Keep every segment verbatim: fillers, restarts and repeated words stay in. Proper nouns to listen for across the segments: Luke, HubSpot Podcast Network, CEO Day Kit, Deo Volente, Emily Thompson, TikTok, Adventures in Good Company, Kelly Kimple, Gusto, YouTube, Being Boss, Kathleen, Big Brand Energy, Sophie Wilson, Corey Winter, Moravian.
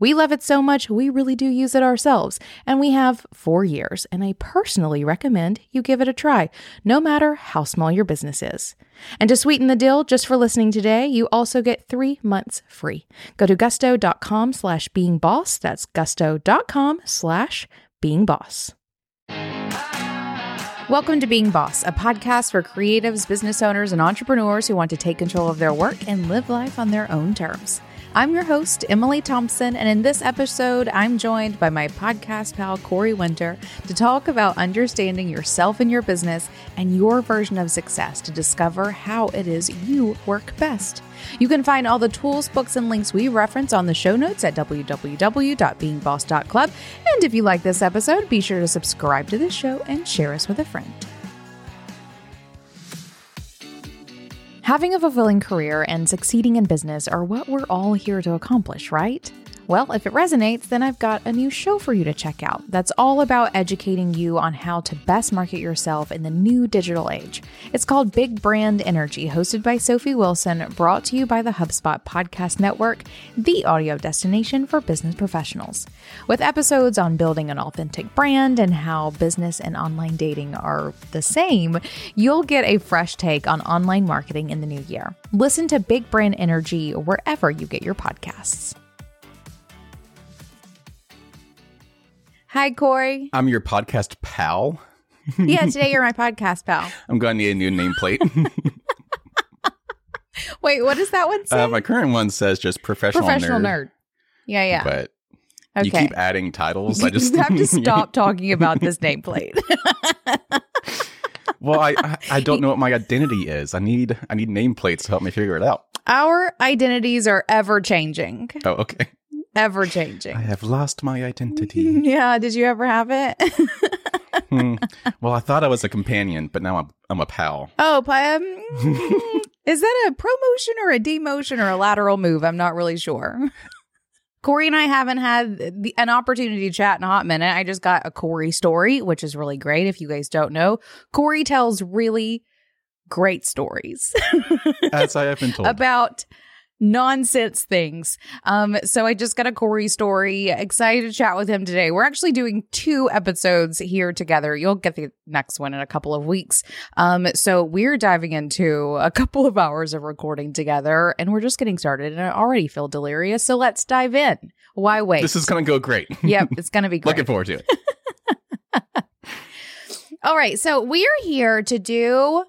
We love it so much, we really do use it ourselves, and we have for years, and I personally recommend you give it a try, no matter how small your business is. And to sweeten the deal, just for listening today, you also get three months free. Go to gusto.com slash being boss. That's gusto.com slash Being Boss. Welcome to Being Boss, a podcast for creatives, business owners, and entrepreneurs who want to take control of their work and live life on their own terms. I'm your host, Emily Thompson, and in this episode, I'm joined by my podcast pal, Corey Winter, to talk about understanding yourself and your business and your version of success to discover how it is you work best. You can find all the tools, books, and links we reference on the show notes at w w w dot being boss dot club. And if you like this episode, be sure to subscribe to this show and share us with a friend. Having a fulfilling career and succeeding in business are what we're all here to accomplish, right? Well, if it resonates, then I've got a new show for you to check out that's all about educating you on how to best market yourself in the new digital age. It's called Big Brand Energy, hosted by Sophie Wilson, brought to you by the HubSpot Podcast Network, the audio destination for business professionals. With episodes on building an authentic brand and how business and online dating are the same, you'll get a fresh take on online marketing in the new year. Listen to Big Brand Energy wherever you get your podcasts. Hi, Corey. I'm your podcast pal. Yeah, today you're my podcast pal. I'm going to need a new nameplate. Wait, what does that one say? Uh, my current one says just professional, professional nerd. Professional nerd. Yeah, yeah. But okay. You keep adding titles. I just you have to stop talking about this nameplate. Well, I, I I don't know what my identity is. I need I need nameplates to help me figure it out. Our identities are ever changing. Oh, okay. Ever changing. I have lost my identity. Yeah, did you ever have it? hmm. Well, I thought I was a companion, but now I'm I'm a pal. Oh, um, is that a promotion or a demotion or a lateral move? I'm not really sure. Corey and I haven't had the, an opportunity to chat in a hot minute. I just got a Corey story, which is really great. If you guys don't know, Corey tells really great stories. As I have been told about. Nonsense things. Um, so I just got a Corey story. Excited to chat with him today. We're actually doing two episodes here together. You'll get the next one in a couple of weeks. Um, so we're diving into a couple of hours of recording together, and we're just getting started, and I already feel delirious. So let's dive in. Why wait? This is going to go great. Yep, it's going to be great. Looking forward to it. All right. So we're here to do...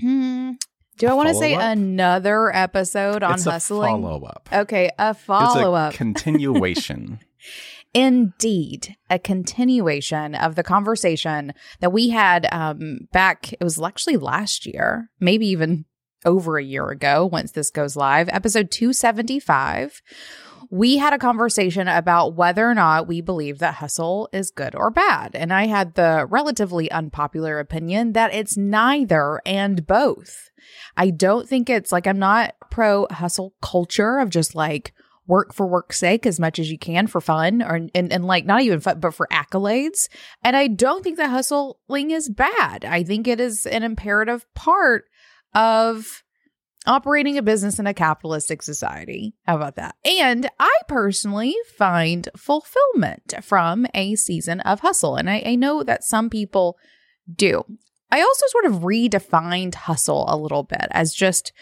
Hmm, Do I want to say up? another episode on it's hustling? A follow-up. Okay, a follow-up. It's a continuation. Indeed, a continuation of the conversation that we had um, back, it was actually last year, maybe even over a year ago once this goes live, episode two seventy-five. We had a conversation about whether or not we believe that hustle is good or bad. And I had the relatively unpopular opinion that it's neither and both. I don't think it's like, I'm not pro hustle culture of just like work for work's sake as much as you can for fun or and, and like not even fun, but for accolades. And I don't think that hustling is bad. I think it is an imperative part of operating a business in a capitalistic society. How about that? And I personally find fulfillment from a season of hustle. And I, I know that some people do. I also sort of redefined hustle a little bit as just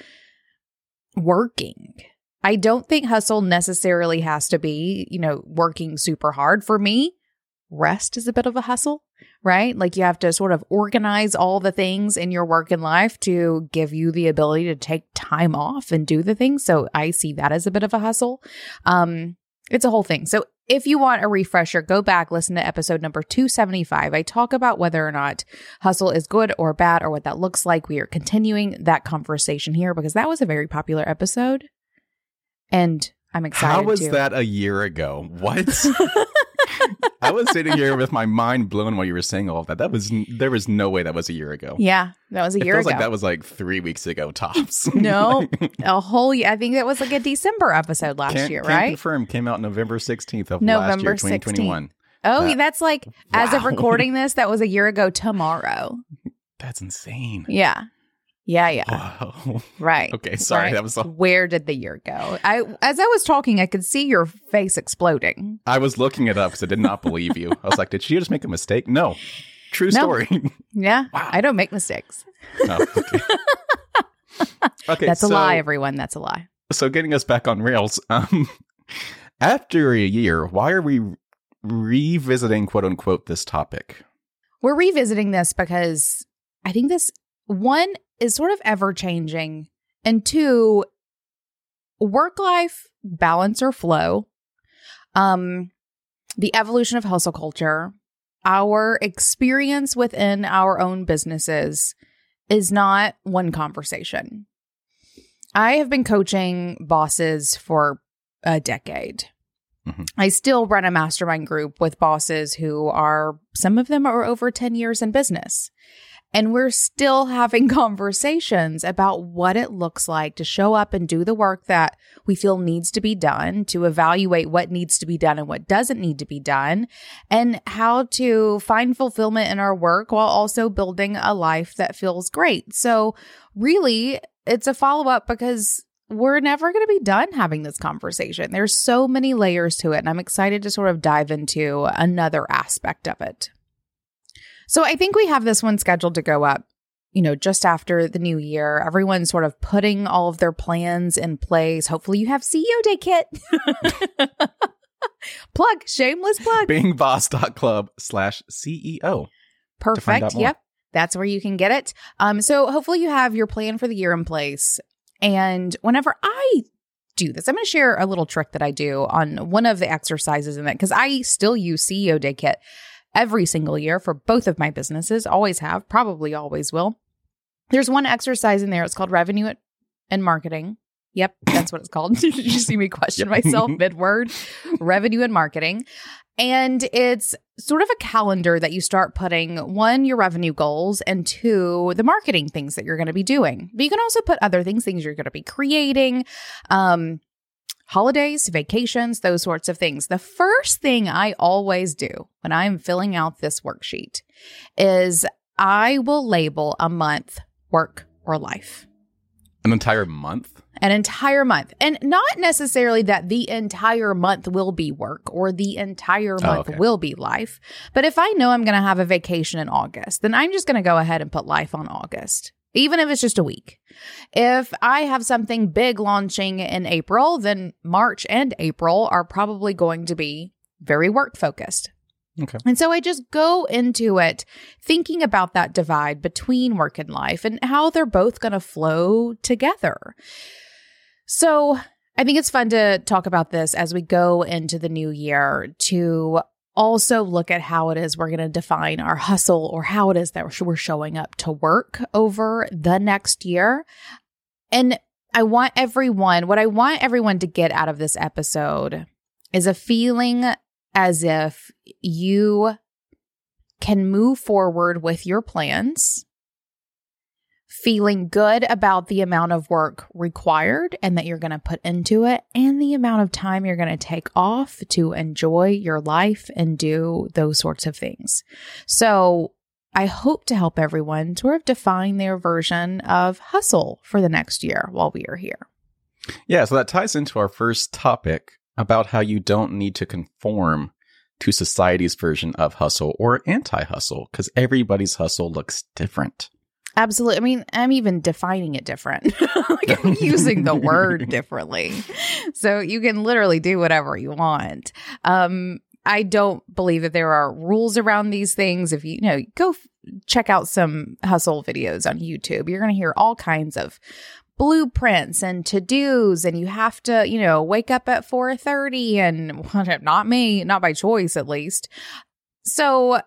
working. I don't think hustle necessarily has to be, you know, working super hard. For me, rest is a bit of a hustle. Right? Like you have to sort of organize all the things in your work and life to give you the ability to take time off and do the things. So I see that as a bit of a hustle. Um, it's a whole thing. So if you want a refresher, go back, listen to episode number two seventy-five. I talk about whether or not hustle is good or bad or what that looks like. We are continuing that conversation here because that was a very popular episode. And I'm excited. How was to- that a year ago? What? I was sitting here with my mind blown while you were saying all of that. That was there was no way that was a year ago. Yeah, that was a it year feels ago. Like that was like three weeks ago tops. No, like, a whole year. I think that was like a December episode last can't, year, right? Can't confirm. Came out November sixteenth of November last year, twenty twenty-one. sixteenth. Oh, that, that's like wow. As of recording this, that was a year ago tomorrow. That's insane. Yeah. Yeah, yeah. Wow. Right. Okay, sorry. Right. That was all. Where did the year go? I as I was talking, I could see your face exploding. I was looking it up because I did not believe you. I was like, did she just make a mistake? No. True no. story. Yeah. Wow. I don't make mistakes. Oh, okay. okay. That's so, a lie, everyone. That's a lie. So getting us back on rails, um, after a year, why are we revisiting, quote unquote, this topic? We're revisiting this because I think this one is sort of ever-changing, and two, work-life balance or flow, um, the evolution of hustle culture, our experience within our own businesses is not one conversation. I have been coaching bosses for a decade. Mm-hmm. I still run a mastermind group with bosses who are, some of them are over ten years in business. And we're still having conversations about what it looks like to show up and do the work that we feel needs to be done, to evaluate what needs to be done and what doesn't need to be done, and how to find fulfillment in our work while also building a life that feels great. So really, it's a follow-up because we're never going to be done having this conversation. There's so many layers to it, and I'm excited to sort of dive into another aspect of it. So I think we have this one scheduled to go up, you know, just after the new year. Everyone's sort of putting all of their plans in place. Hopefully you have C E O Day Kit. Plug, shameless plug. BeingBoss.club slash CEO. Perfect. Yep. That's where you can get it. Um, so hopefully you have your plan for the year in place. And whenever I do this, I'm going to share a little trick that I do on one of the exercises in that, because I still use C E O Day Kit every single year for both of my businesses, always have, probably always will. There's one exercise in there. It's called Revenue and Marketing. Yep, that's what it's called. Did you see me question yep. myself mid-word? Revenue and Marketing. And it's sort of a calendar that you start putting, one, your revenue goals, and two, the marketing things that you're going to be doing. But you can also put other things, things you're going to be creating, um, holidays, vacations, those sorts of things. The first thing I always do when I'm filling out this worksheet is I will label a month, work or life. An entire month? An entire month. And not necessarily that the entire month will be work or the entire month oh, okay. will be life. But if I know I'm going to have a vacation in August, then I'm just going to go ahead and put life on August. Even if it's just a week. If I have something big launching in April, then March and April are probably going to be very work focused. Okay. And so I just go into it thinking about that divide between work and life and how they're both going to flow together. So I think it's fun to talk about this as we go into the new year, to also look at how it is we're going to define our hustle or how it is that we're showing up to work over the next year. And I want everyone, what I want everyone to get out of this episode is a feeling as if you can move forward with your plans, feeling good about the amount of work required and that you're going to put into it, and the amount of time you're going to take off to enjoy your life and do those sorts of things. So I hope to help everyone sort of define their version of hustle for the next year while we are here. Yeah, so that ties into our first topic about how you don't need to conform to society's version of hustle or anti-hustle, because everybody's hustle looks different. Absolutely. I mean, I'm even defining it different. Like, I'm using the word differently. So you can literally do whatever you want. Um, I don't believe that there are rules around these things. If you, you know, go f- check out some hustle videos on YouTube, you're going to hear all kinds of blueprints and to-dos, and you have to, you know, wake up at four thirty and not me, not by choice at least. So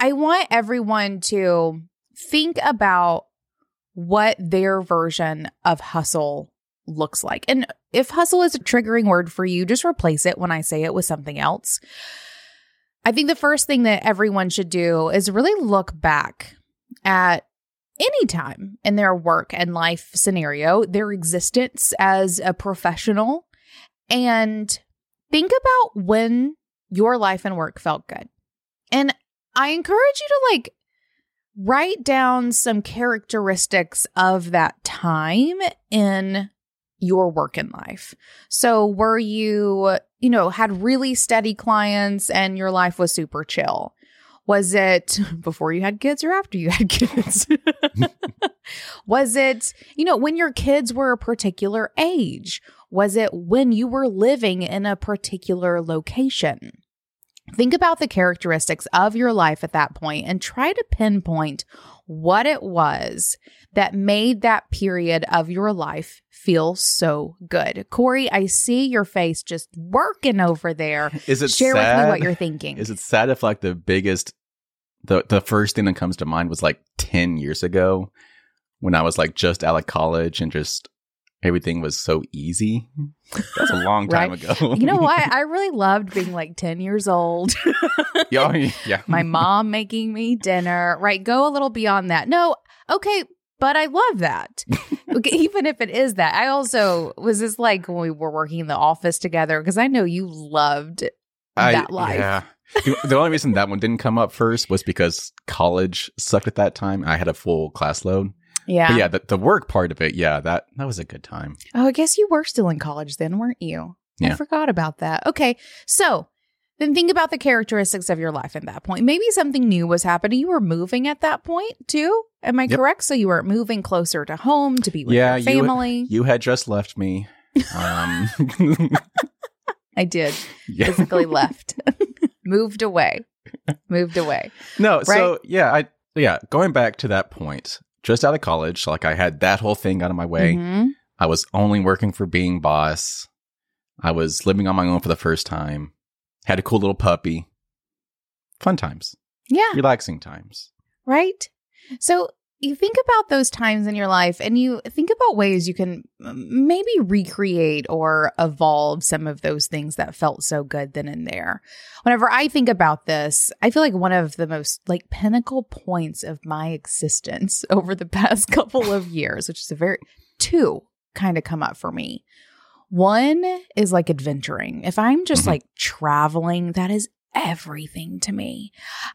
I want everyone to think about what their version of hustle looks like. And if hustle is a triggering word for you, just replace it when I say it with something else. I think the first thing that everyone should do is really look back at any time in their work and life scenario, their existence as a professional, and think about when your life and work felt good. And I encourage you to like write down some characteristics of that time in your work and life. So were you, you know, had really steady clients and your life was super chill? Was it before you had kids or after you had kids? Was it, you know, when your kids were a particular age? Was it when you were living in a particular location? Think about the characteristics of your life at that point and try to pinpoint what it was that made that period of your life feel so good. Corey, I see your face just working over there. Is it Share sad? With me what you're thinking. Is it sad if like the biggest, the, the first thing that comes to mind was like ten years ago when I was like just out of college and just everything was so easy? That's a long time right? ago. You know what? I really loved being like ten years old. yeah, yeah. My mom making me dinner. Right. Go a little beyond that. No. Okay. But I love that. Okay, even if it is that. I also was this like when we were working in the office together, because I know you loved I, that life. Yeah. The only reason that one didn't come up first was because college sucked at that time. I had a full class load. Yeah. But yeah, the, the work part of it, yeah, that, that was a good time. Oh, I guess you were still in college then, weren't you? Yeah. I forgot about that. Okay. So then think about the characteristics of your life at that point. Maybe something new was happening. You were moving at that point too. Am I yep. correct? So you were moving closer to home to be with yeah, your family. You, you had just left me. Um. I did. Yeah. Physically left. Moved away. Moved away. No, right? so yeah, I yeah, going back to that point. Just out of college, like I had that whole thing out of my way. Mm-hmm. I was only working for Being Boss. I was living on my own for the first time. Had a cool little puppy. Fun times. Yeah. Relaxing times. Right? So you think about those times in your life and you think about ways you can maybe recreate or evolve some of those things that felt so good then and there. Whenever I think about this, I feel like one of the most like pinnacle points of my existence over the past couple of years, which is a very two kind of come up for me. One is like adventuring. If I'm just like traveling, that is everything to me.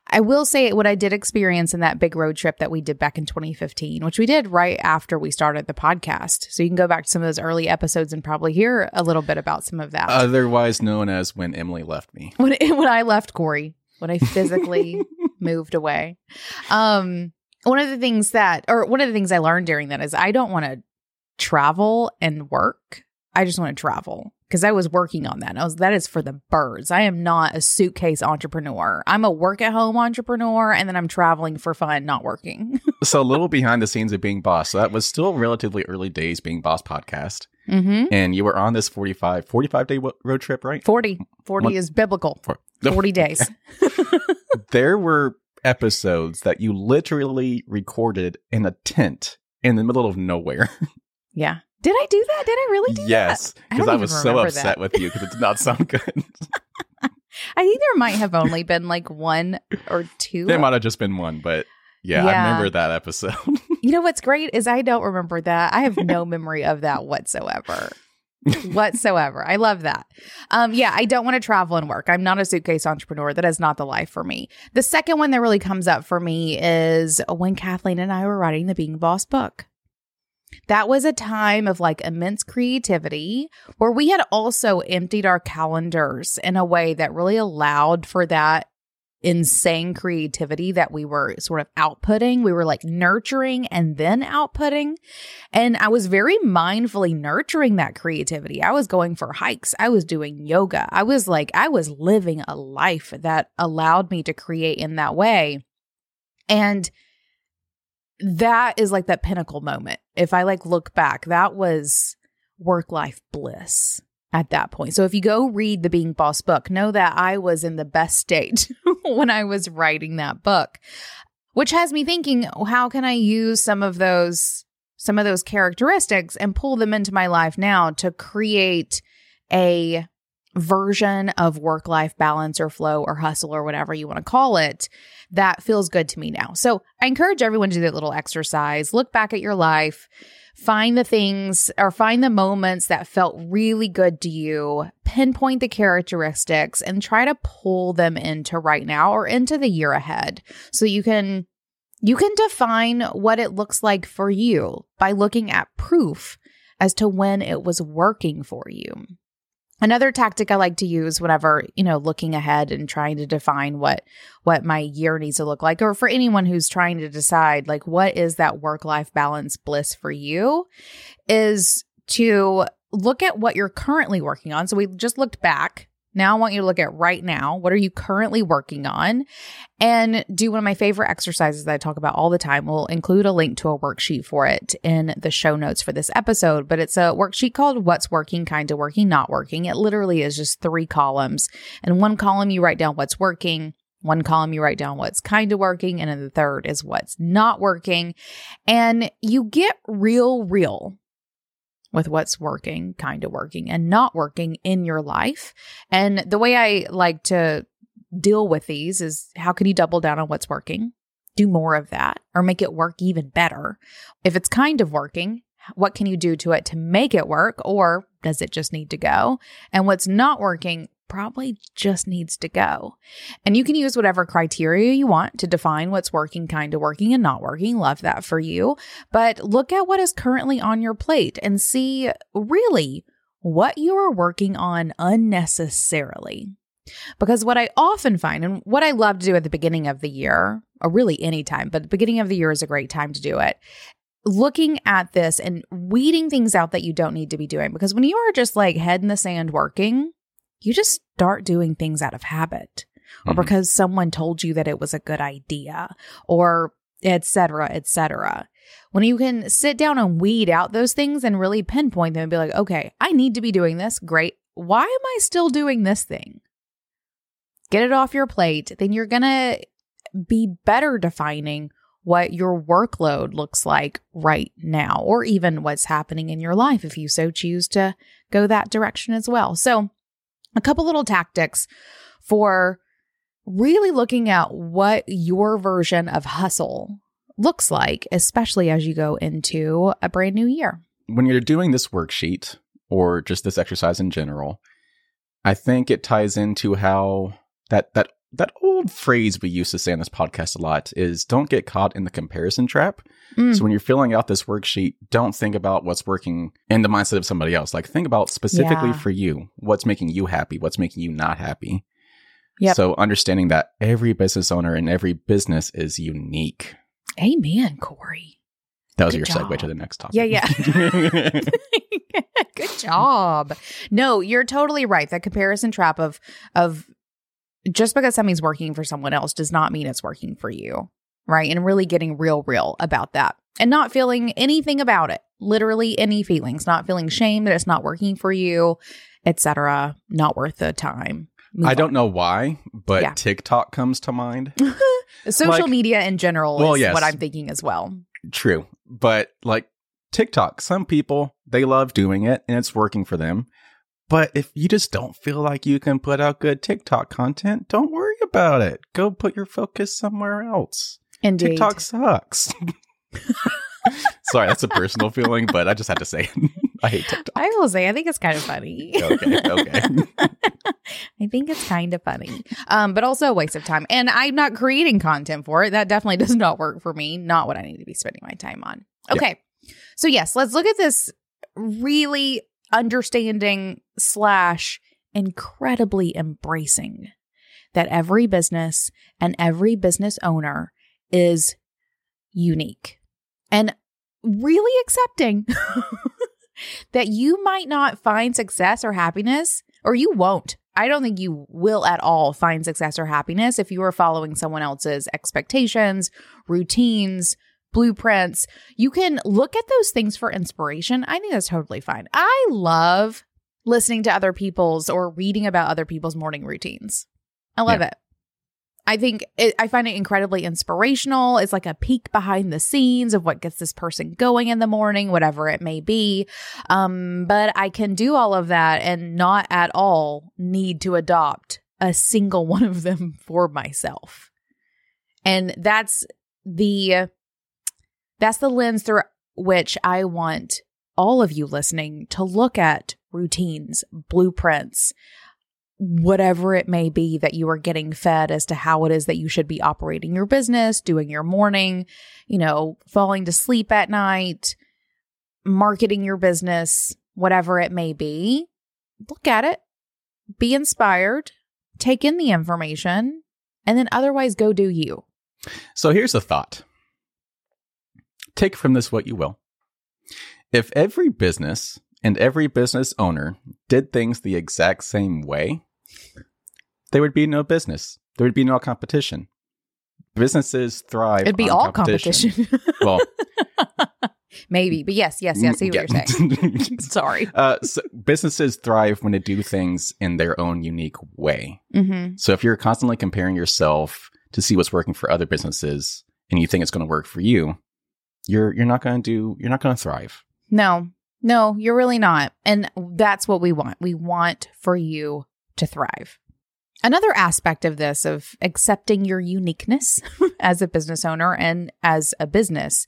I will say what I did experience in that big road trip that we did back in twenty fifteen, which we did right after we started the podcast. So you can go back to some of those early episodes and probably hear a little bit about some of that. Otherwise known as when Emily left me. When, when I left Corey, when I physically moved away. Um, one of the things that, or one of the things I learned during that is I don't want to travel and work. I just want to travel. Because I was working on that. I was, that is for the birds. I am not a suitcase entrepreneur. I'm a work-at-home entrepreneur, and then I'm traveling for fun, not working. So a little behind the scenes of Being Boss. So that was still relatively early days, Being Boss podcast. Mm-hmm. And you were on this forty-five, forty-five-day w- road trip, right? forty. forty One, is biblical. For, no, forty days. There were episodes that you literally recorded in a tent in the middle of nowhere. Yeah. Did I do that? Did I really do yes, that? Yes, because I, I was so upset that. with you because it did not sound good. I think there might have only been like one or two. There might have just been one, but yeah, yeah. I remember that episode. You know what's great is I don't remember that. I have no memory of that whatsoever. whatsoever. I love that. Um, yeah, I don't want to travel and work. I'm not a suitcase entrepreneur. That is not the life for me. The second one that really comes up for me is when Kathleen and I were writing the Being Boss book. That was a time of like immense creativity where we had also emptied our calendars in a way that really allowed for that insane creativity that we were sort of outputting. We were like nurturing and then outputting. And I was very mindfully nurturing that creativity. I was going for hikes. I was doing yoga. I was like, I was living a life that allowed me to create in that way. And that is like that pinnacle moment. If I like look back, that was work-life bliss at that point. So if you go read the Being Boss book, know that I was in the best state when I was writing that book, which has me thinking, how can I use some of those, some of those characteristics and pull them into my life now to create a version of work-life balance or flow or hustle or whatever you want to call it that feels good to me now. So I encourage everyone to do that little exercise. Look back at your life, find the things or find the moments that felt really good to you, pinpoint the characteristics and try to pull them into right now or into the year ahead so you can you can define what it looks like for you by looking at proof as to when it was working for you. Another tactic I like to use whenever, you know, looking ahead and trying to define what what my year needs to look like, or for anyone who's trying to decide, like, what is that work-life balance bliss for you, is to look at what you're currently working on. So we just looked back. Now I want you to look at right now. What are you currently working on? And do one of my favorite exercises that I talk about all the time. We'll include a link to a worksheet for it in the show notes for this episode, but it's a worksheet called What's Working, Kinda Working, Not Working. It literally is just three columns. In one column, you write down what's working. One column, you write down what's kind of working. And then the third is what's not working. And you get real, real. with what's working, kind of working, and not working in your life. And the way I like to deal with these is, how can you double down on what's working? Do more of that or make it work even better. If it's kind of working, what can you do to it to make it work? Or does it just need to go? And what's not working probably just needs to go. And you can use whatever criteria you want to define what's working, kind of working, and not working. Love that for you. But look at what is currently on your plate and see really what you are working on unnecessarily. Because what I often find, and what I love to do at the beginning of the year, or really any time, but the beginning of the year is a great time to do it, looking at this and weeding things out that you don't need to be doing. Because when you are just like head in the sand working, you just start doing things out of habit, or mm-hmm. because someone told you that it was a good idea, or et cetera, et cetera. When you can sit down and weed out those things and really pinpoint them and be like, okay, I need to be doing this. Great. Why am I still doing this thing? Get it off your plate. Then you're going to be better defining what your workload looks like right now, or even what's happening in your life if you so choose to go that direction as well. So a couple little tactics for really looking at what your version of hustle looks like, especially as you go into a brand new year. When you're doing this worksheet or just this exercise in general, I think it ties into how that that that old phrase we used to say on this podcast a lot is, don't get caught in the comparison trap. Mm. So when you're filling out this worksheet, don't think about what's working in the mindset of somebody else. Like, think about specifically yeah. for you, what's making you happy, what's making you not happy. Yep. So understanding that every business owner and every business is unique. Amen, Corey. That was Good your job. segue to the next topic. Yeah, yeah. Good job. No, you're totally right. That comparison trap of of just because something's working for someone else does not mean it's working for you, right? And really getting real, real about that and not feeling anything about it, literally any feelings, not feeling shame that it's not working for you, et cetera. Not worth the time. Move I on. Don't know why, but yeah. TikTok comes to mind. Social like, media in general well, is yes, what I'm thinking as well. True. But like TikTok, some people, they love doing it and it's working for them. But if you just don't feel like you can put out good TikTok content, don't worry about it. Go put your focus somewhere else. Indeed. TikTok sucks. Sorry, that's a personal feeling, but I just had to say it. I hate TikTok. I will say, I think it's kind of funny. Okay, okay. I think it's kind of funny, um, but also a waste of time. And I'm not creating content for it. That definitely does not work for me. Not what I need to be spending my time on. Okay. Yeah. So yes, let's look at this really understanding slash incredibly embracing that every business and every business owner is unique, and really accepting that you might not find success or happiness, or you won't. I don't think you will at all find success or happiness if you are following someone else's expectations, routines, blueprints. You can look at those things for inspiration. I think that's totally fine. I love listening to other people's or reading about other people's morning routines. I love yeah. it. I think it, I find it incredibly inspirational. It's like a peek behind the scenes of what gets this person going in the morning, whatever it may be. Um, but I can do all of that and not at all need to adopt a single one of them for myself. And that's the that's the lens through which I want all of you listening to look at routines, blueprints, whatever it may be that you are getting fed as to how it is that you should be operating your business, doing your morning, you know, falling to sleep at night, marketing your business, whatever it may be. Look at it, be inspired, take in the information, and then otherwise go do you. So here's a thought. Take from this what you will. If every business and every business owner did things the exact same way, there would be no business. There would be no competition. Businesses thrive. It'd be on all competition. competition. Well, maybe, but yes, yes, yes. See what yeah. you're saying. Sorry. Uh, so businesses thrive when they do things in their own unique way. Mm-hmm. So if you're constantly comparing yourself to see what's working for other businesses and you think it's going to work for you, you're you're not going to do. You're not going to thrive. No. No, you're really not. And that's what we want. We want for you to thrive. Another aspect of this, of accepting your uniqueness as a business owner and as a business,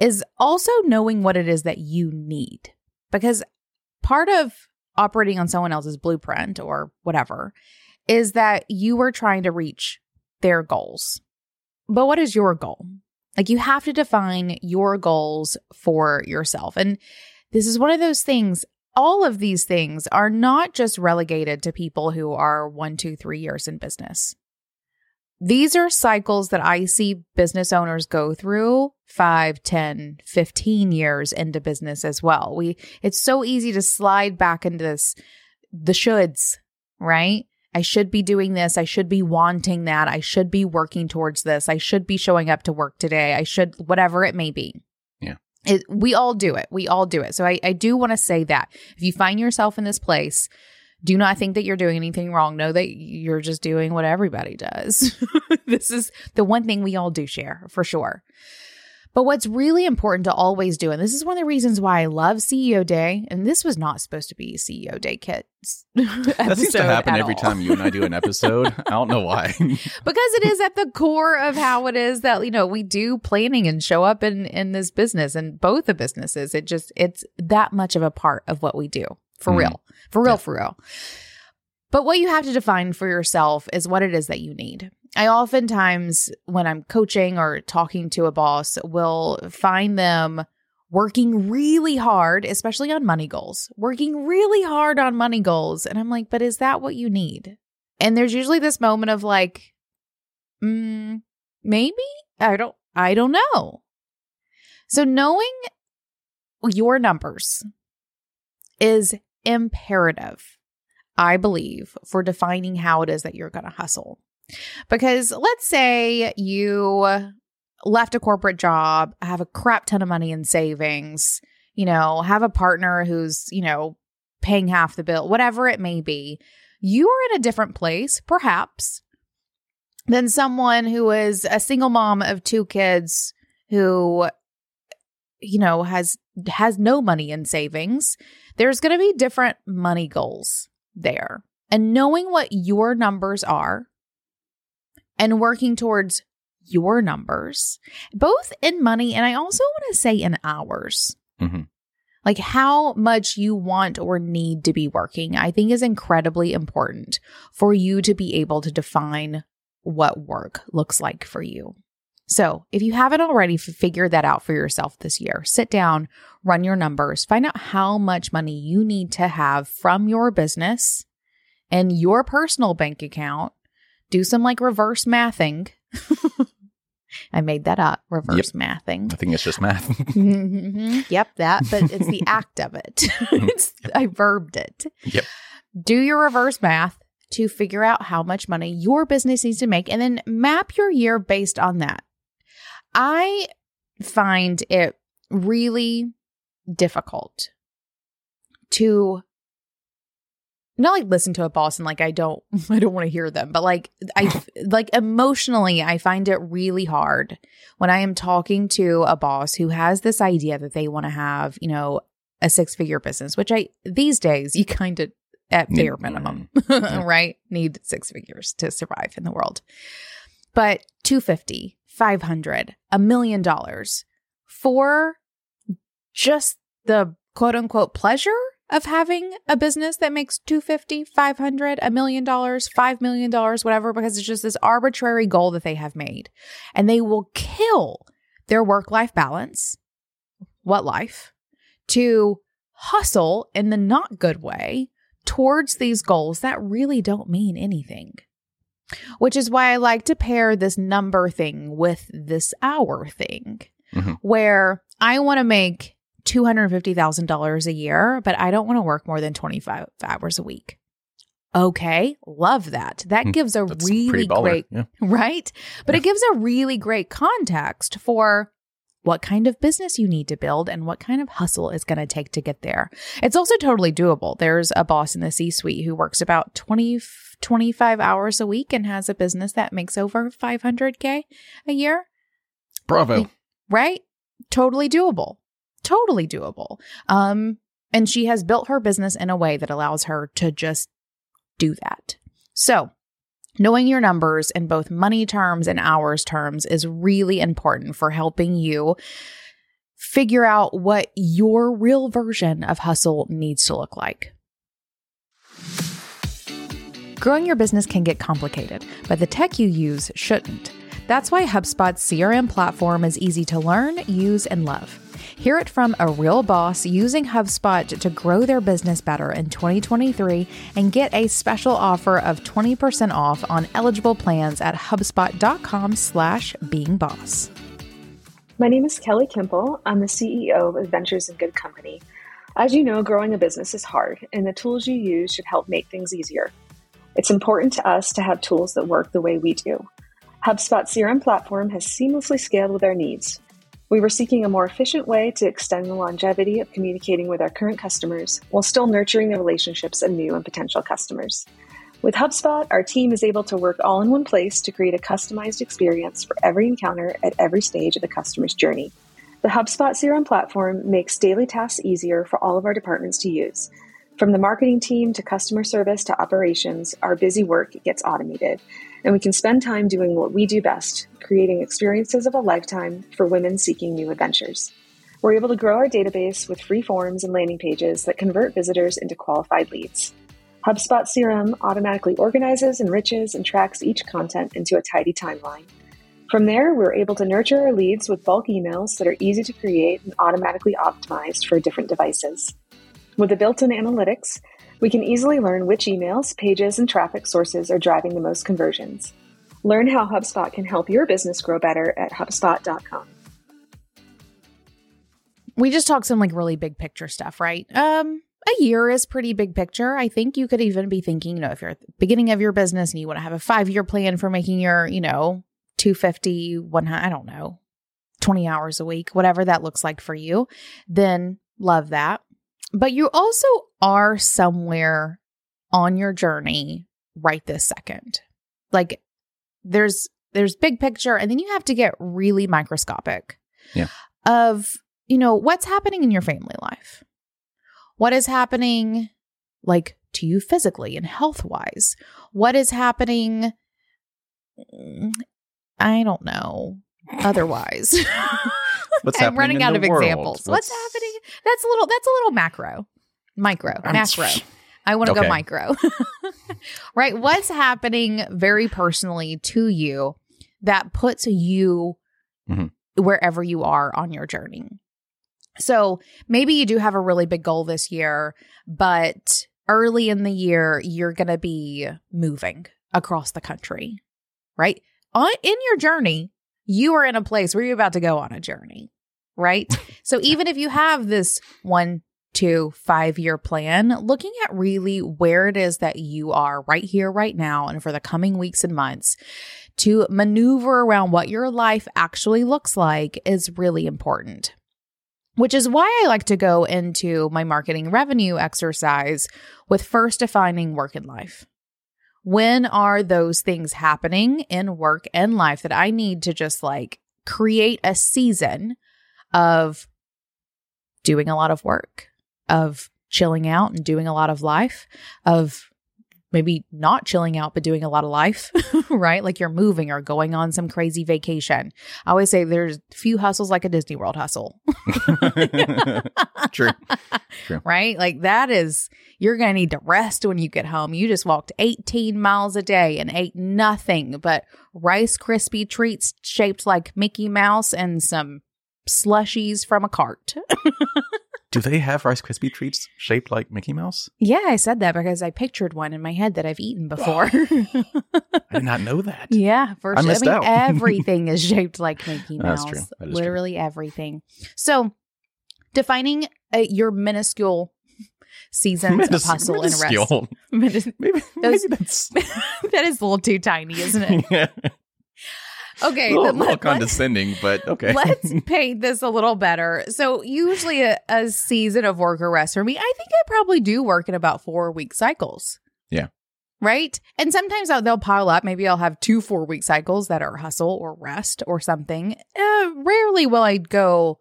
is also knowing what it is that you need. Because part of operating on someone else's blueprint or whatever is that you are trying to reach their goals. But what is your goal? Like, you have to define your goals for yourself. And this is one of those things, all of these things are not just relegated to people who are one, two, three years in business. These are cycles that I see business owners go through five, ten, fifteen years into business as well. We, it's so easy to slide back into this, the shoulds, right? I should be doing this. I should be wanting that. I should be working towards this. I should be showing up to work today. I should, whatever it may be. It, we all do it. We all do it. So I, I do want to say that if you find yourself in this place, do not think that you're doing anything wrong. Know that you're just doing what everybody does. This is the one thing we all do share, for sure. But what's really important to always do, and this is one of the reasons why I love C E O Day, and this was not supposed to be C E O Day Kit. That seems to happen every all. time you and I do an episode. I don't know why. Because it is at the core of how it is that, you know, we do planning and show up in, in this business and both the businesses. It just, it's that much of a part of what we do. For mm. real. For real, yeah. for real. But what you have to define for yourself is what it is that you need. I oftentimes, when I'm coaching or talking to a boss, will find them working really hard, especially on money goals, working really hard on money goals. And I'm like, but is that what you need? And there's usually this moment of like, mm, maybe? I don't, I don't know. So knowing your numbers is imperative, I believe, for defining how it is that you're going to hustle. Because let's say you left a corporate job, have a crap ton of money in savings, you know, have a partner who's, you know, paying half the bill, whatever it may be. You are in a different place, perhaps, than someone who is a single mom of two kids who, you know, has has no money in savings. There's going to be different money goals there. And knowing what your numbers are, and working towards your numbers, both in money and I also want to say in hours. Mm-hmm. Like how much you want or need to be working, I think is incredibly important for you to be able to define what work looks like for you. So if you haven't already figured that out for yourself this year, sit down, run your numbers, find out how much money you need to have from your business and your personal bank account. Do some like reverse mathing. I made that up. Reverse yep. mathing. I think it's just math. mm-hmm. Yep, that. But it's the act of it. it's yep. I verbed it. Yep. Do your reverse math to figure out how much money your business needs to make, and then map your year based on that. I find it really difficult to not like listen to a boss and like I don't I don't want to hear them, but like I like emotionally I find it really hard when I am talking to a boss who has this idea that they want to have, you know, a six-figure business, which I these days you kind of at bare minimum, right? Need six figures to survive in the world. But two hundred fifty, five hundred, a million dollars for just the quote unquote pleasure of having a business that makes two hundred fifty, five hundred, a million dollars, five million dollars, whatever, because it's just this arbitrary goal that they have made. And they will kill their work-life balance, what life, to hustle in the not good way towards these goals that really don't mean anything. Which is why I like to pair this number thing with this hour thing, mm-hmm. where I want to make two hundred fifty thousand dollars a year, but I don't want to work more than twenty-five hours a week. Okay, love that. That mm, gives a really great, yeah. right? But yeah. It gives a really great context for what kind of business you need to build and what kind of hustle it's going to take to get there. It's also totally doable. There's a boss in the C-suite who works about twenty, twenty-five hours a week and has a business that makes over five hundred K a year. Bravo. Right? Totally doable. Totally doable. Um, and she has built her business in a way that allows her to just do that. So knowing your numbers in both money terms and hours terms is really important for helping you figure out what your real version of hustle needs to look like. Growing your business can get complicated, but the tech you use shouldn't. That's why HubSpot's C R M platform is easy to learn, use, and love. Hear it from a real boss using HubSpot to grow their business better in twenty twenty-three and get a special offer of twenty percent off on eligible plans at HubSpot.com slash Being Boss. My name is Kelly Kimple. I'm the C E O of Adventures in Good Company. As you know, growing a business is hard, and the tools you use should help make things easier. It's important to us to have tools that work the way we do. HubSpot's C R M platform has seamlessly scaled with our needs. We were seeking a more efficient way to extend the longevity of communicating with our current customers while still nurturing the relationships of new and potential customers. With HubSpot, our team is able to work all in one place to create a customized experience for every encounter at every stage of the customer's journey. The HubSpot C R M platform makes daily tasks easier for all of our departments to use. From the marketing team to customer service to operations, our busy work gets automated. And we can spend time doing what we do best, creating experiences of a lifetime for women seeking new adventures. We're able to grow our database with free forms and landing pages that convert visitors into qualified leads. HubSpot C R M automatically organizes, enriches, and tracks each content into a tidy timeline. From there, we're able to nurture our leads with bulk emails that are easy to create and automatically optimized for different devices. With the built-in analytics, we can easily learn which emails, pages, and traffic sources are driving the most conversions. Learn how HubSpot can help your business grow better at HubSpot dot com. We just talked some like really big picture stuff, right? Um, a year is pretty big picture. I think you could even be thinking, you know, if you're at the beginning of your business and you want to have a five-year plan for making your, you know, two hundred fifty, one hundred, I don't know, twenty hours a week, whatever that looks like for you, then love that. But you also are somewhere on your journey right this second. Like there's there's big picture, and then you have to get really microscopic yeah. of, you know, what's happening in your family life. What is happening like to you physically and health-wise? What is happening, I don't know, otherwise. What's I'm running out of world? examples. What's, What's happening? That's a little. That's a little macro, micro, I'm macro. Sh- I want to okay. go micro, right? What's happening very personally to you that puts you mm-hmm. wherever you are on your journey? So maybe you do have a really big goal this year, but early in the year you're going to be moving across the country, right? On in your journey. You are in a place where you're about to go on a journey, right? So even if you have this one, two, five-year plan, looking at really where it is that you are right here, right now, and for the coming weeks and months to maneuver around what your life actually looks like is really important. which is why I like to go into my marketing revenue exercise with first defining work and life. When are those things happening in work and life that I need to just like create a season of doing a lot of work, of chilling out and doing a lot of life, of maybe not chilling out, but doing a lot of life, right? Like you're moving or going on some crazy vacation. I always say there's few hustles like a Disney World hustle. True. True. Right? Like that is, you're going to need to rest when you get home. You just walked eighteen miles a day and ate nothing but Rice Krispie treats shaped like Mickey Mouse and some slushies from a cart. Do they have Rice Krispie treats shaped like Mickey Mouse? Yeah, I said that because I pictured one in my head that I've eaten before. I did not know that. Yeah. First, I missed I mean, out. Everything is shaped like Mickey Mouse. That's true. That is Literally true. everything. So defining uh, your minuscule seasons Minis- of hustle minuscule. and rest. Minis- maybe, those, maybe that's... that is a little too tiny, isn't it? Yeah. Okay, a little, little let, condescending, but okay. Let's paint this a little better. So usually a, a season of work or rest for me, I think I probably do work in about four-week cycles. Yeah. Right? And sometimes I'll, they'll pile up. Maybe I'll have two four-week cycles that are hustle or rest or something. Uh, rarely will I go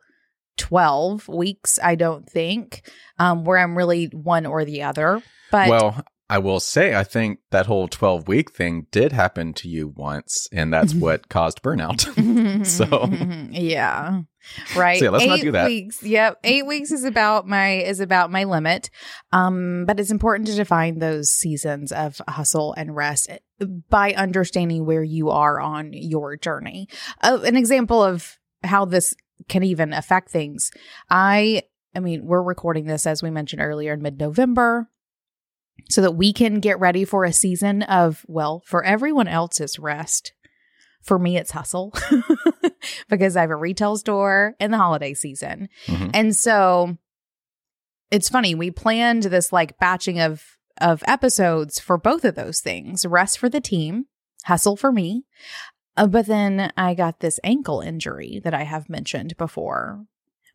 twelve weeks, I don't think, um, where I'm really one or the other. But well, I will say, I think that whole twelve-week thing did happen to you once, and that's what caused burnout. So yeah, right. So yeah, let's eight not do that. Weeks, yep, eight weeks is about my is about my limit. Um, but it's important to define those seasons of hustle and rest by understanding where you are on your journey. Uh, an example of how this can even affect things. I, I mean, we're recording this as we mentioned earlier in mid-November, so that we can get ready for a season of, well, for everyone else it's rest. For me, it's hustle because I have a retail store in the holiday season. Mm-hmm. And so it's funny. We planned this like batching of, of episodes for both of those things, rest for the team, hustle for me. Uh, but then I got this ankle injury that I have mentioned before,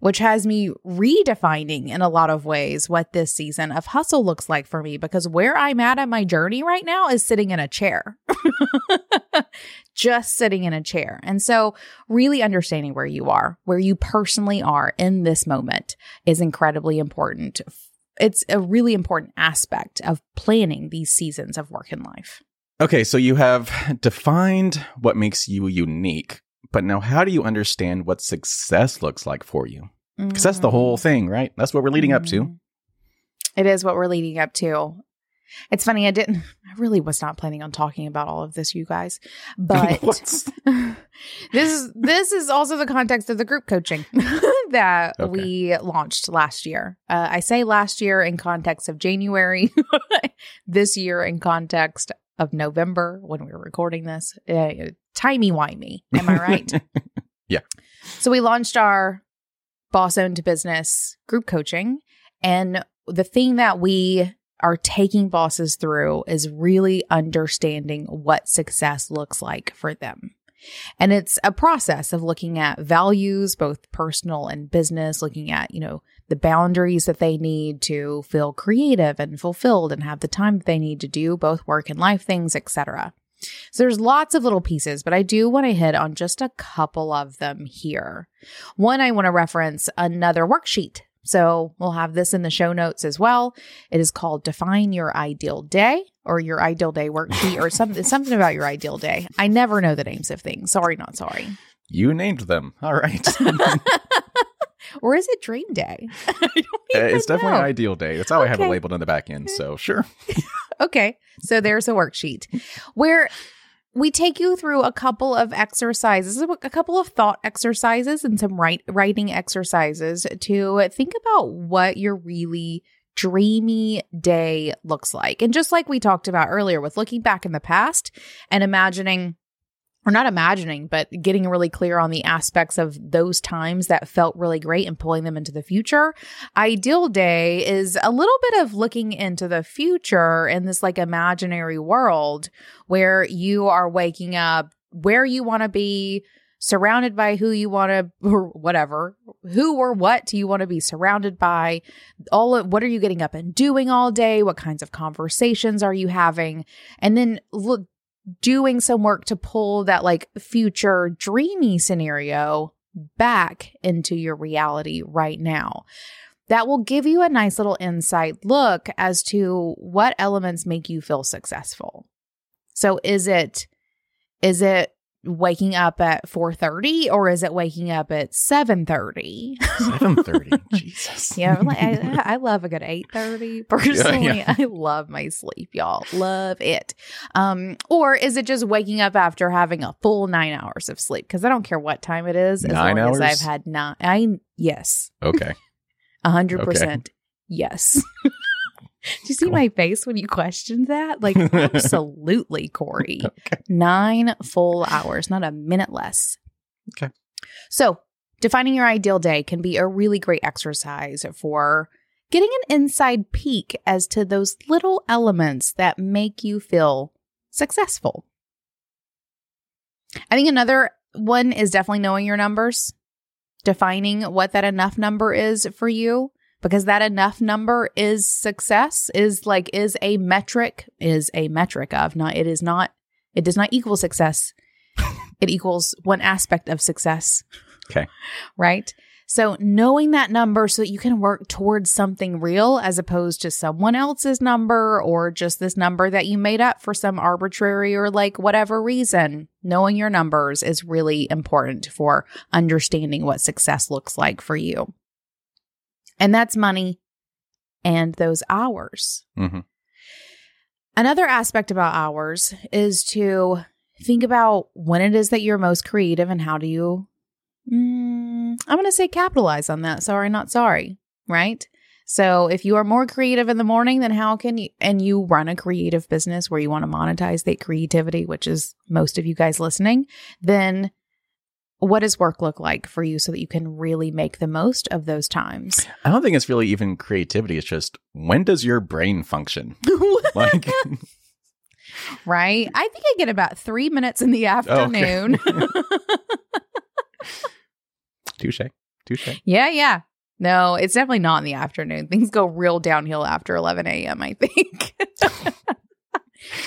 which has me redefining in a lot of ways what this season of hustle looks like for me, because where I'm at in my journey right now is sitting in a chair, just sitting in a chair. And so really understanding where you are, where you personally are in this moment is incredibly important. It's a really important aspect of planning these seasons of work and life. Okay, so you have defined what makes you unique. But now, how do you understand what success looks like for you? Because that's the whole thing, right? That's what we're leading up to. It is what we're leading up to. It's funny. I didn't, I really was not planning on talking about all of this, you guys, but this is, this is also the context of the group coaching that okay. we launched last year. Uh, I say last year in context of January, this year in context of November when we were recording this. Uh, timey-wimey. Am I right? Yeah. So we launched our boss-owned business group coaching. And the thing that we are taking bosses through is really understanding what success looks like for them. And it's a process of looking at values, both personal and business, looking at, you know, the boundaries that they need to feel creative and fulfilled and have the time that they need to do both work and life things, et cetera. So there's lots of little pieces, but I do want to hit on just a couple of them here. One, I want to reference another worksheet. So we'll have this in the show notes as well. It is called Define Your Ideal Day or Your Ideal Day Worksheet or something, something about your ideal day. I never know the names of things. Sorry, not sorry. You named them. All right. Or is it dream day? I don't even uh, it's definitely know. An ideal day. That's how okay. I have it labeled on the back end. So sure. Okay. So there's a worksheet where we take you through a couple of exercises, a couple of thought exercises and some write, writing exercises to think about what your really dreamy day looks like. And just like we talked about earlier with looking back in the past and imagining, or not imagining, but getting really clear on the aspects of those times that felt really great and pulling them into the future. Ideal day is a little bit of looking into the future in this like imaginary world where you are waking up where you want to be, surrounded by who you want to, or whatever, who or what do you want to be surrounded by? All of, what are you getting up and doing all day? What kinds of conversations are you having? And then look, doing some work to pull that like future dreamy scenario back into your reality right now. That will give you a nice little inside look as to what elements make you feel successful. So is it is it waking up at four thirty or is it waking up at seven thirty? seven thirty, Jesus. Yeah, I, I love a good eight thirty. Personally, yeah, yeah. I love my sleep, y'all. Love it. Um, or is it just waking up after having a full nine hours of sleep? Because I don't care what time it is. As nine long hours? As I've had nine. I, yes. Okay. A hundred percent. Yes. Did you see cool. my face when you questioned that? Like, absolutely, Corey. Okay. Nine full hours, not a minute less. Okay. So defining your ideal day can be a really great exercise for getting an inside peek as to those little elements that make you feel successful. I think another one is definitely knowing your numbers. Defining what that enough number is for you, because that enough number is success, is like, is a metric, is a metric of not, it is not, it does not equal success. It equals one aspect of success. Okay. Right. So knowing that number so that you can work towards something real as opposed to someone else's number or just this number that you made up for some arbitrary or like whatever reason. Knowing your numbers is really important for understanding what success looks like for you. And that's money and those hours. Mm-hmm. Another aspect about hours is to think about when it is that you're most creative and how do you Mm, I'm going to say capitalize on that. Sorry, not sorry. Right? So if you are more creative in the morning, then how can you, and you run a creative business where you want to monetize that creativity, which is most of you guys listening, then what does work look like for you so that you can really make the most of those times? I don't think it's really even creativity. It's just, when does your brain function? Like... Right? I think I get about three minutes in the afternoon. Oh, okay. Touche. Touche. Yeah, yeah. No, it's definitely not in the afternoon. Things go real downhill after eleven a.m., I think.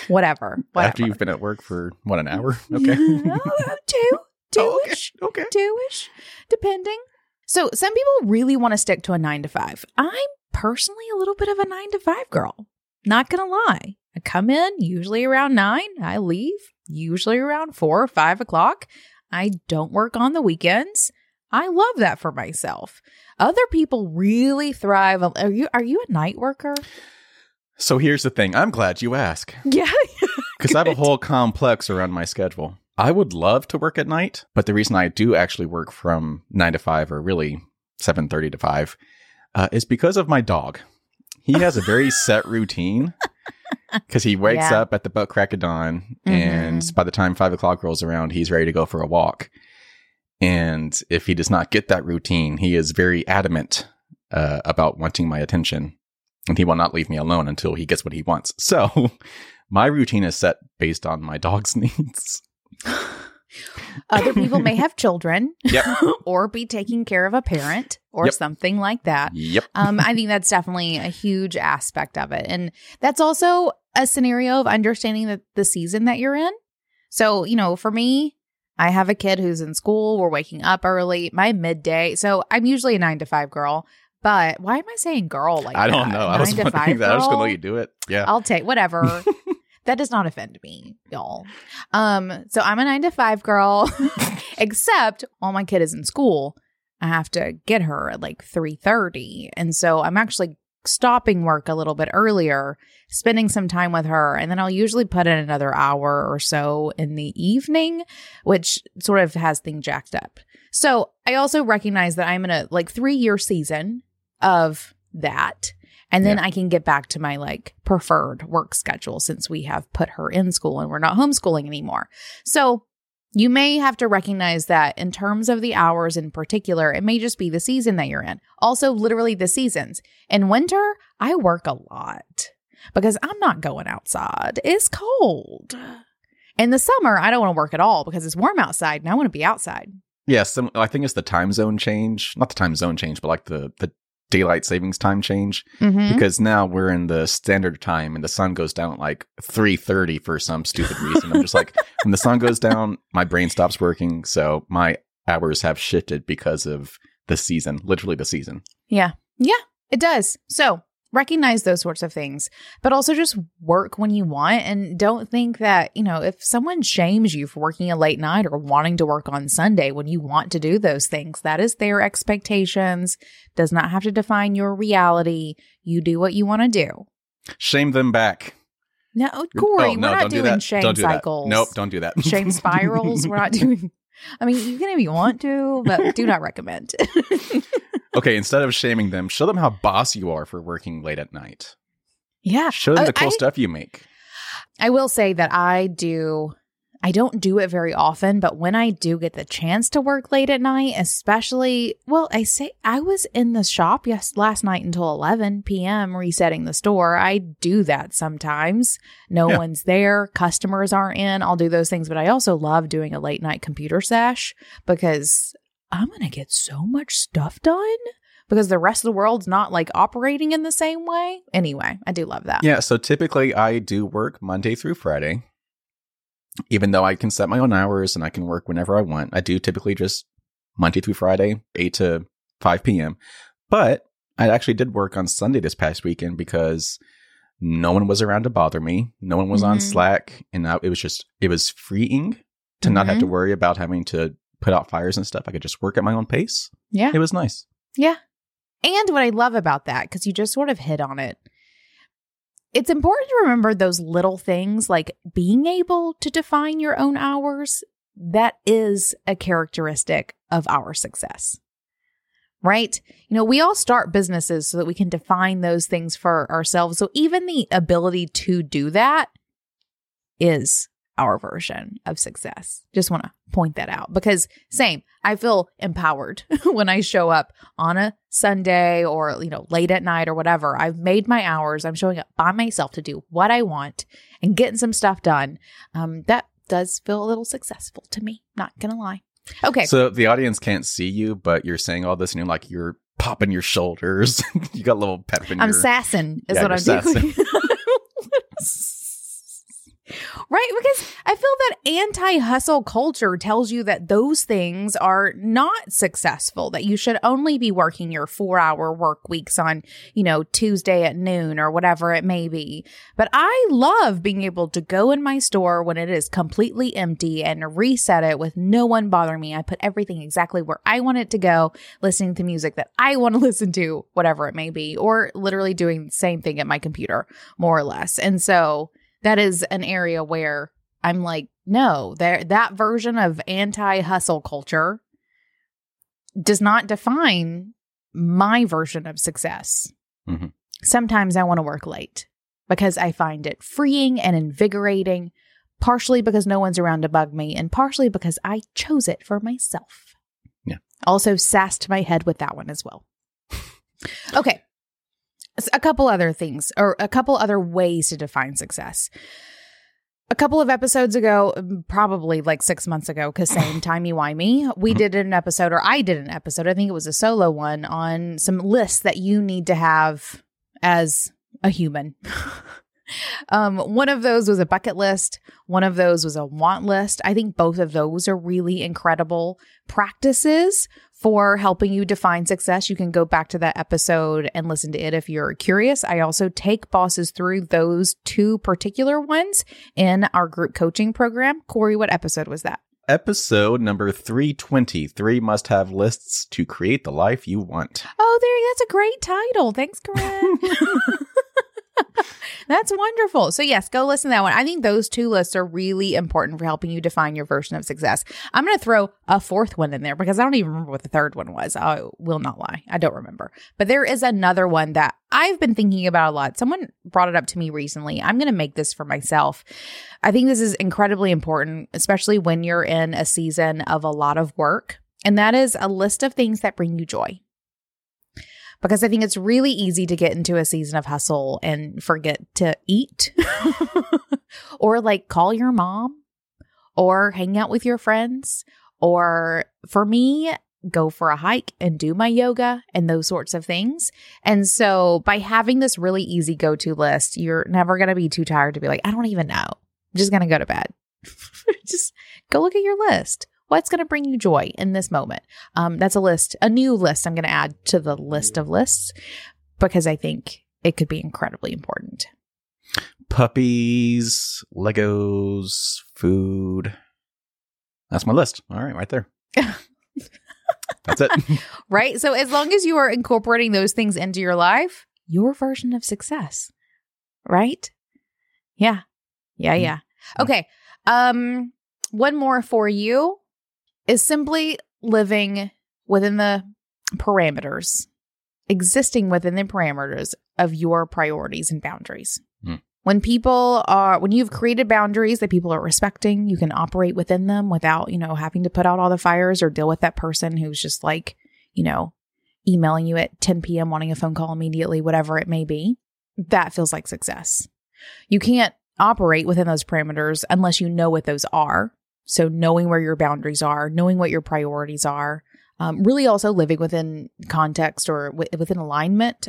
whatever, whatever. After you've been at work for, what, an hour? Okay. no, two. Two-ish. Oh, okay. okay. Two-ish, depending. So some people really want to stick to a nine to five. I'm personally a little bit of a nine to five girl. Not going to lie. I come in usually around nine. I leave usually around four or five o'clock. I don't work on the weekends. I love that for myself. Other people really thrive. Are you are you a night worker? So here's the thing. I'm glad you ask. Yeah. Because I have a whole complex around my schedule. I would love to work at night, but the reason I do actually work from nine to five, or really seven thirty to five, uh, is because of my dog. He has a very set routine. Because he wakes yeah. up at the butt crack of dawn, mm-hmm. and by the time five o'clock rolls around, he's ready to go for a walk. And if he does not get that routine, he is very adamant uh, about wanting my attention, and he will not leave me alone until he gets what he wants. So my routine is set based on my dog's needs. Other people may have children, yep. or be taking care of a parent, or yep. something like that. Yep. Um, I think that's definitely a huge aspect of it. And that's also a scenario of understanding that the season that you're in. So, you know, for me, I have a kid who's in school. We're waking up early. My midday. So I'm usually a nine to five girl. But why am I saying girl like that? I don't that? know. Nine I was to five that. I was going to let you do it. Yeah. I'll take whatever. That does not offend me, y'all. Um, so I'm a nine to five girl, except while my kid is in school, I have to get her at like three thirty. And so I'm actually stopping work a little bit earlier, spending some time with her. And then I'll usually put in another hour or so in the evening, which sort of has things jacked up. So I also recognize that I'm in a like three year season of that. And then yeah. I can get back to my like preferred work schedule since we have put her in school and we're not homeschooling anymore. So you may have to recognize that in terms of the hours in particular, it may just be the season that you're in. Also, literally the seasons. In winter, I work a lot because I'm not going outside. It's cold. In the summer, I don't want to work at all because it's warm outside and I want to be outside. Yes, yeah, so I think it's the time zone change. Not the time zone change, but like the, the daylight savings time change. Mm-hmm. Because now we're in the standard time and the sun goes down at like three thirty for some stupid reason. I'm just like, when the sun goes down, my brain stops working. So my hours have shifted because of the season, literally the season. Yeah. Yeah, it does. So recognize those sorts of things, but also just work when you want. And don't think that, you know, if someone shames you for working a late night or wanting to work on Sunday when you want to do those things, that is their expectations, does not have to define your reality. You do what you want to do. Shame them back. No, Corey, oh, no, we're not doing do shame do cycles. That. Nope, don't do that. Shame spirals. We're not doing, I mean, you can if you want to, but do not recommend. Okay, instead of shaming them, show them how boss you are for working late at night. Yeah. Show them uh, the cool I, stuff you make. I will say that I do, I don't do it very often, but when I do get the chance to work late at night, especially, well, I say I was in the shop yes, last night until eleven p.m. resetting the store. I do that sometimes. No yeah. one's there. Customers aren't in. I'll do those things. But I also love doing a late night computer sesh because I'm going to get so much stuff done because the rest of the world's not like operating in the same way. Anyway, I do love that. Yeah. So typically I do work Monday through Friday, even though I can set my own hours and I can work whenever I want. I do typically just Monday through Friday, eight to five p.m. But I actually did work on Sunday this past weekend because no one was around to bother me. No one was mm-hmm. on Slack. And I, it was just, it was freeing to mm-hmm. not have to worry about having to put out fires and stuff. I could just work at my own pace. Yeah. It was nice. Yeah. And what I love about that, because you just sort of hit on it, it's important to remember those little things like being able to define your own hours. That is a characteristic of our success, right? You know, we all start businesses so that we can define those things for ourselves. So even the ability to do that is our version of success. Just want to point that out because same, I feel empowered when I show up on a Sunday or, you know, late at night or whatever. I've made my hours. I'm showing up by myself to do what I want and getting some stuff done. Um, that does feel a little successful to me. Not going to lie. Okay. So the audience can't see you, but you're saying all this and you're like, you're popping your shoulders. You got a little pep in I'm your... I'm sassing is yeah, what I'm sassing. doing. Right? Because I feel that anti-hustle culture tells you that those things are not successful, that you should only be working your four-hour work weeks on, you know, Tuesday at noon or whatever it may be. But I love being able to go in my store when it is completely empty and reset it with no one bothering me. I put everything exactly where I want it to go, listening to music that I want to listen to, whatever it may be, or literally doing the same thing at my computer, more or less. And so that is an area where I'm like, no, that version of anti-hustle culture does not define my version of success. Mm-hmm. Sometimes I want to work late because I find it freeing and invigorating, partially because no one's around to bug me and partially because I chose it for myself. Yeah. Also sassed my head with that one as well. Okay. A couple other things or a couple other ways to define success. A couple of episodes ago, probably like six months ago, because same timey-wimey, we did an episode or I did an episode. I think it was a solo one on some lists that you need to have as a human. Um, one of those was a bucket list. One of those was a want list. I think both of those are really incredible practices for helping you define success. You can go back to that episode and listen to it if you're curious. I also take bosses through those two particular ones in our group coaching program. Corey, what episode was that? Episode number three twenty, three must-have lists to create the life you want. Oh, there, that's a great title. Thanks, Corinne. That's wonderful. So yes, go listen to that one. I think those two lists are really important for helping you define your version of success. I'm going to throw a fourth one in there because I don't even remember what the third one was. I will not lie. I don't remember. But there is another one that I've been thinking about a lot. Someone brought it up to me recently. I'm going to make this for myself. I think this is incredibly important, especially when you're in a season of a lot of work. And that is a list of things that bring you joy. Because I think it's really easy to get into a season of hustle and forget to eat or like call your mom or hang out with your friends or for me, go for a hike and do my yoga and those sorts of things. And so by having this really easy go-to list, you're never going to be too tired to be like, I don't even know. I'm just going to go to bed. Just go look at your list. What's going to bring you joy in this moment? Um, that's a list, a new list I'm going to add to the list of lists because I think it could be incredibly important. Puppies, Legos, food. That's my list. All right, right there. That's it. Right? So as long as you are incorporating those things into your life, your version of success, right? Yeah. Yeah, yeah. Okay. Um, one more for you is simply living within the parameters, existing within the parameters of your priorities and boundaries. Mm. When people are, when you've created boundaries that people are respecting, you can operate within them without, you know, having to put out all the fires or deal with that person who's just like, you know, emailing you at ten p.m. wanting a phone call immediately, whatever it may be. That feels like success. You can't operate within those parameters unless you know what those are. So knowing where your boundaries are, knowing what your priorities are, um, really also living within context or w- within alignment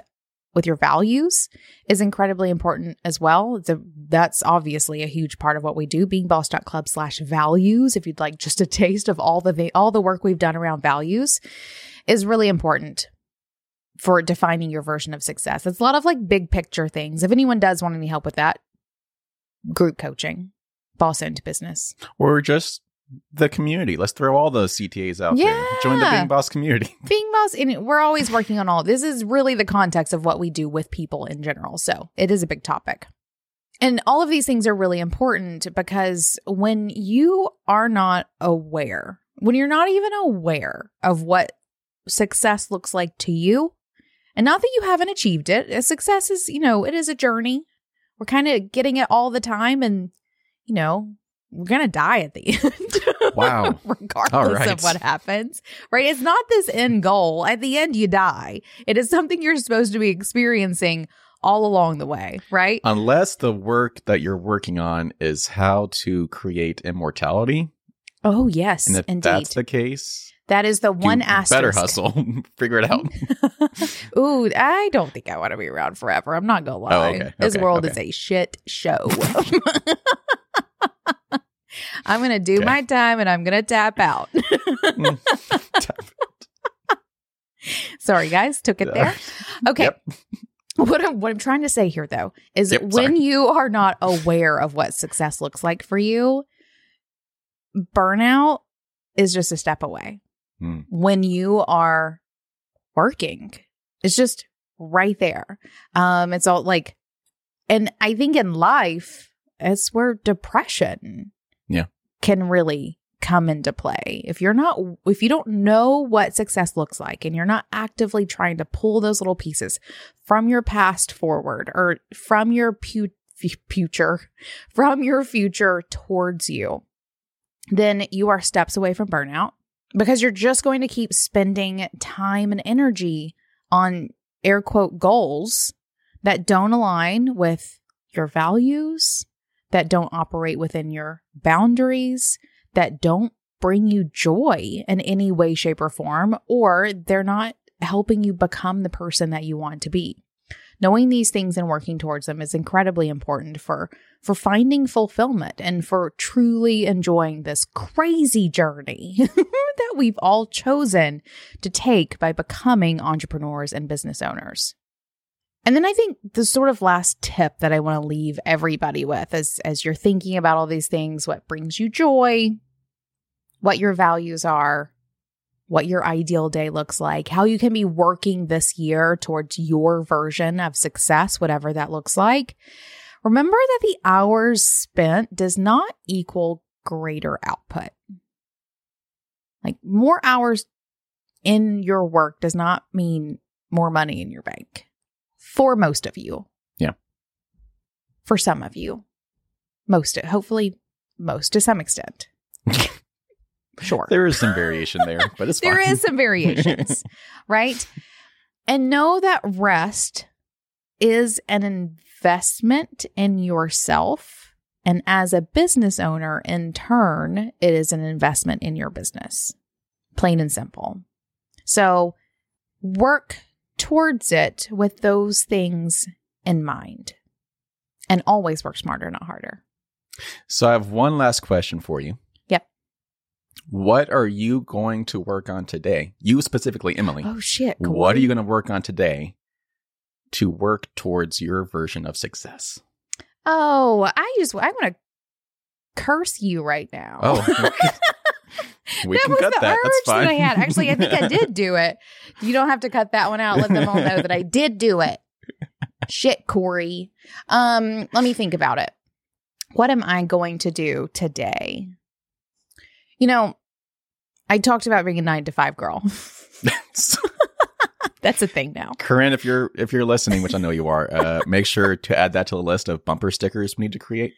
with your values is incredibly important as well. It's a, that's obviously a huge part of what we do. beingboss.club slash values, if you'd like just a taste of all the va- all the work we've done around values, is really important for defining your version of success. It's a lot of like big picture things. If anyone does want any help with that, group coaching, Boss Owned Business. Or just the community. Let's throw all those C T As out yeah. there. Join the Being Boss community. Being Boss, and we're always working on all. This is really the context of what we do with people in general. So it is a big topic. And all of these things are really important because when you are not aware, when you're not even aware of what success looks like to you, and not that you haven't achieved it, success is, you know, it is a journey. We're kind of getting it all the time and, you know, we're going to die at the end. Wow. Regardless right. of what happens, right? It's not this end goal. At the end, you die. It is something you're supposed to be experiencing all along the way, right? Unless the work that you're working on is how to create immortality. Oh, yes. And if indeed. That's the case. That is the one asterisk. Better hustle. Figure it out. Ooh, I don't think I want to be around forever. I'm not going to lie. Oh, okay, okay, this world okay. is a shit show. I'm going to do okay. my time and I'm going to tap out. Tap out. Sorry, guys. Took it there. Okay. Yep. What, I'm, what I'm trying to say here, though, is yep, when sorry. you are not aware of what success looks like for you, burnout is just a step away. Mm. When you are working, it's just right there. Um, it's all like, and I think in life, it's where depression yeah. can really come into play. If you're not, if you don't know what success looks like and you're not actively trying to pull those little pieces from your past forward or from your pu- future, from your future towards you, then you are steps away from burnout because you're just going to keep spending time and energy on air quote goals that don't align with your values, that don't operate within your boundaries, that don't bring you joy in any way, shape, or form, or they're not helping you become the person that you want to be. Knowing these things and working towards them is incredibly important for, for finding fulfillment and for truly enjoying this crazy journey that we've all chosen to take by becoming entrepreneurs and business owners. And then I think the sort of last tip that I want to leave everybody with as, as you're thinking about all these things, what brings you joy, what your values are, what your ideal day looks like, how you can be working this year towards your version of success, whatever that looks like. Remember that the hours spent does not equal greater output. Like more hours in your work does not mean more money in your bank for most of you. Yeah. For some of you. Most, hopefully most to some extent. Sure. There is some variation there, but it's fine. There is some variations, right? And know that rest is an investment in yourself And as a business owner, in turn, it is an investment in your business, plain and simple. So work towards it with those things in mind, and always work smarter, not harder. So I have one last question for you. Yep. What are you going to work on today? You specifically, Emily. Oh, shit. Corey. What are you going to work on today to work towards your version of success? Oh, I just, I want to curse you right now. Oh, we that can was cut the that. Urge That's fine. That I had. Actually, I think I did do it. You don't have to cut that one out. Let them all know that I did do it. Shit, Corey. Um, let me think about it. What am I going to do today? You know, I talked about being a nine to five girl. That's a thing now. Corinne, if you're if you're listening, which I know you are, uh, make sure to add that to the list of bumper stickers we need to create.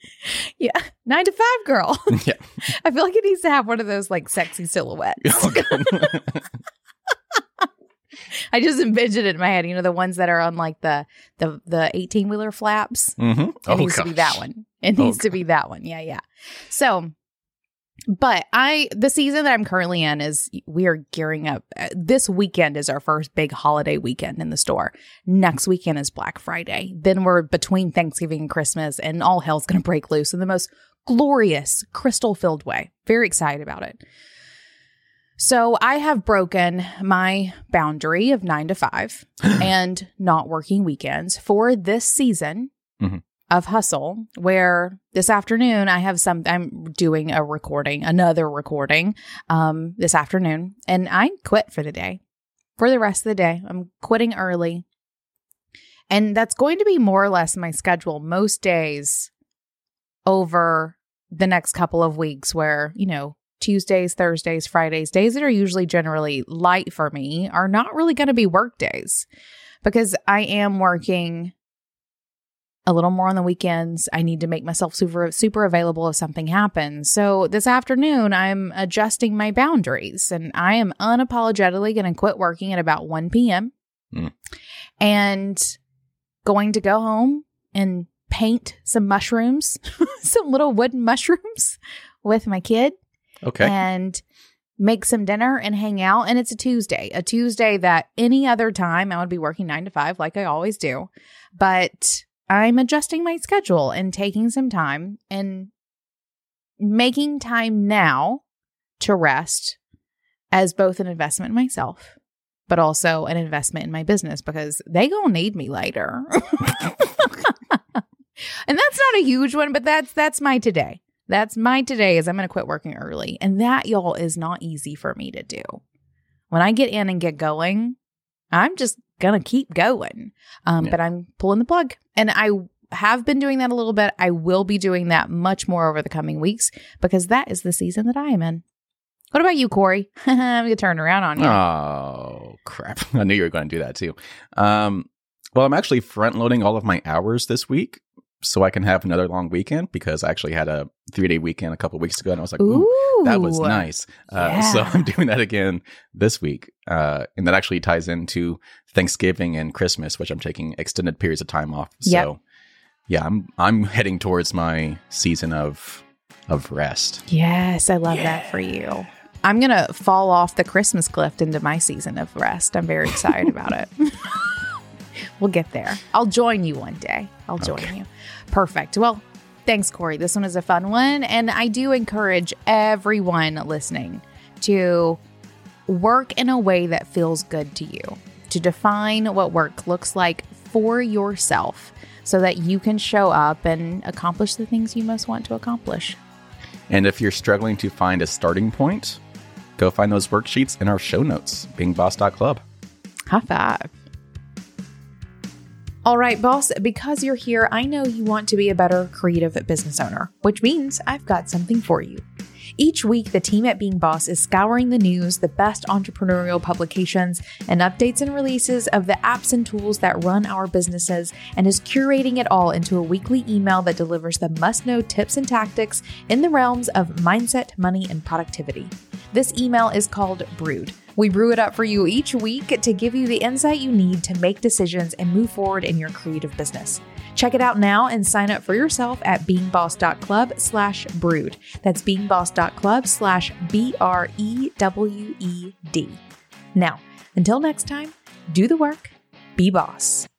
Yeah. Nine to five girl. Yeah. I feel like it needs to have one of those like sexy silhouettes. Oh, I just envisioned it in my head. You know, the ones that are on like the the the eighteen-wheeler flaps? Mm-hmm. Oh, it needs gosh. to be that one. It needs oh, to be that one. Yeah, yeah. So... But I, the season that I'm currently in is we are gearing up. This weekend is our first big holiday weekend in the store. Next weekend is Black Friday. Then we're between Thanksgiving and Christmas, and all hell's going to break loose in the most glorious, crystal-filled way. Very excited about it. So I have broken my boundary of nine to five and not working weekends for this season. Mm-hmm. Of Hustle, where this afternoon I have some, I'm doing a recording, another recording um, this afternoon, and I quit for the day, for the rest of the day. I'm quitting early. And that's going to be more or less my schedule most days over the next couple of weeks where, you know, Tuesdays, Thursdays, Fridays, days that are usually generally light for me are not really going to be work days because I am working a little more on the weekends. I need to make myself super, super available if something happens. So this afternoon, I'm adjusting my boundaries, and I am unapologetically going to quit working at about one p.m. Mm. and going to go home and paint some mushrooms, some little wooden mushrooms with my kid. Okay. And make some dinner and hang out. And it's a Tuesday, a Tuesday that any other time I would be working nine to five like I always do. But I'm adjusting my schedule and taking some time and making time now to rest as both an investment in myself, but also an investment in my business because they gonna need me later. And that's not a huge one, but that's that's my today. That's my today is I'm going to quit working early. And that, y'all, is not easy for me to do. When I get in and get going, I'm just going to keep going. Um, yeah. But I'm pulling the plug. And I have been doing that a little bit. I will be doing that much more over the coming weeks because that is the season that I am in. What about you, Corey? I'm going to turn around on you. Oh, crap. I knew you were going to do that too. Um, well, I'm actually front loading all of my hours this week so I can have another long weekend because I actually had a three-day weekend a couple of weeks ago and I was like, ooh, ooh that was nice. Uh, yeah. So I'm doing that again this week. Uh, and that actually ties into Thanksgiving and Christmas, which I'm taking extended periods of time off. So yep. yeah, I'm I'm heading towards my season of of rest. Yes, I love yeah. that for you. I'm going to fall off the Christmas cliff into my season of rest. I'm very excited about it. We'll get there. I'll join you one day. I'll join okay. you. Perfect. Well, thanks, Corey. This one is a fun one. And I do encourage everyone listening to work in a way that feels good to you, to define what work looks like for yourself so that you can show up and accomplish the things you most want to accomplish. And if you're struggling to find a starting point, go find those worksheets in our show notes, being boss dot club. High five. All right, boss, because you're here, I know you want to be a better creative business owner, which means I've got something for you. Each week, the team at Being Boss is scouring the news, the best entrepreneurial publications, and updates and releases of the apps and tools that run our businesses, and is curating it all into a weekly email that delivers the must-know tips and tactics in the realms of mindset, money, and productivity. This email is called Brewed. We brew it up for you each week to give you the insight you need to make decisions and move forward in your creative business. Check it out now and sign up for yourself at being boss dot club slash brood. That's being boss dot club slash B R E W E D. Now, until next time, do the work, be boss.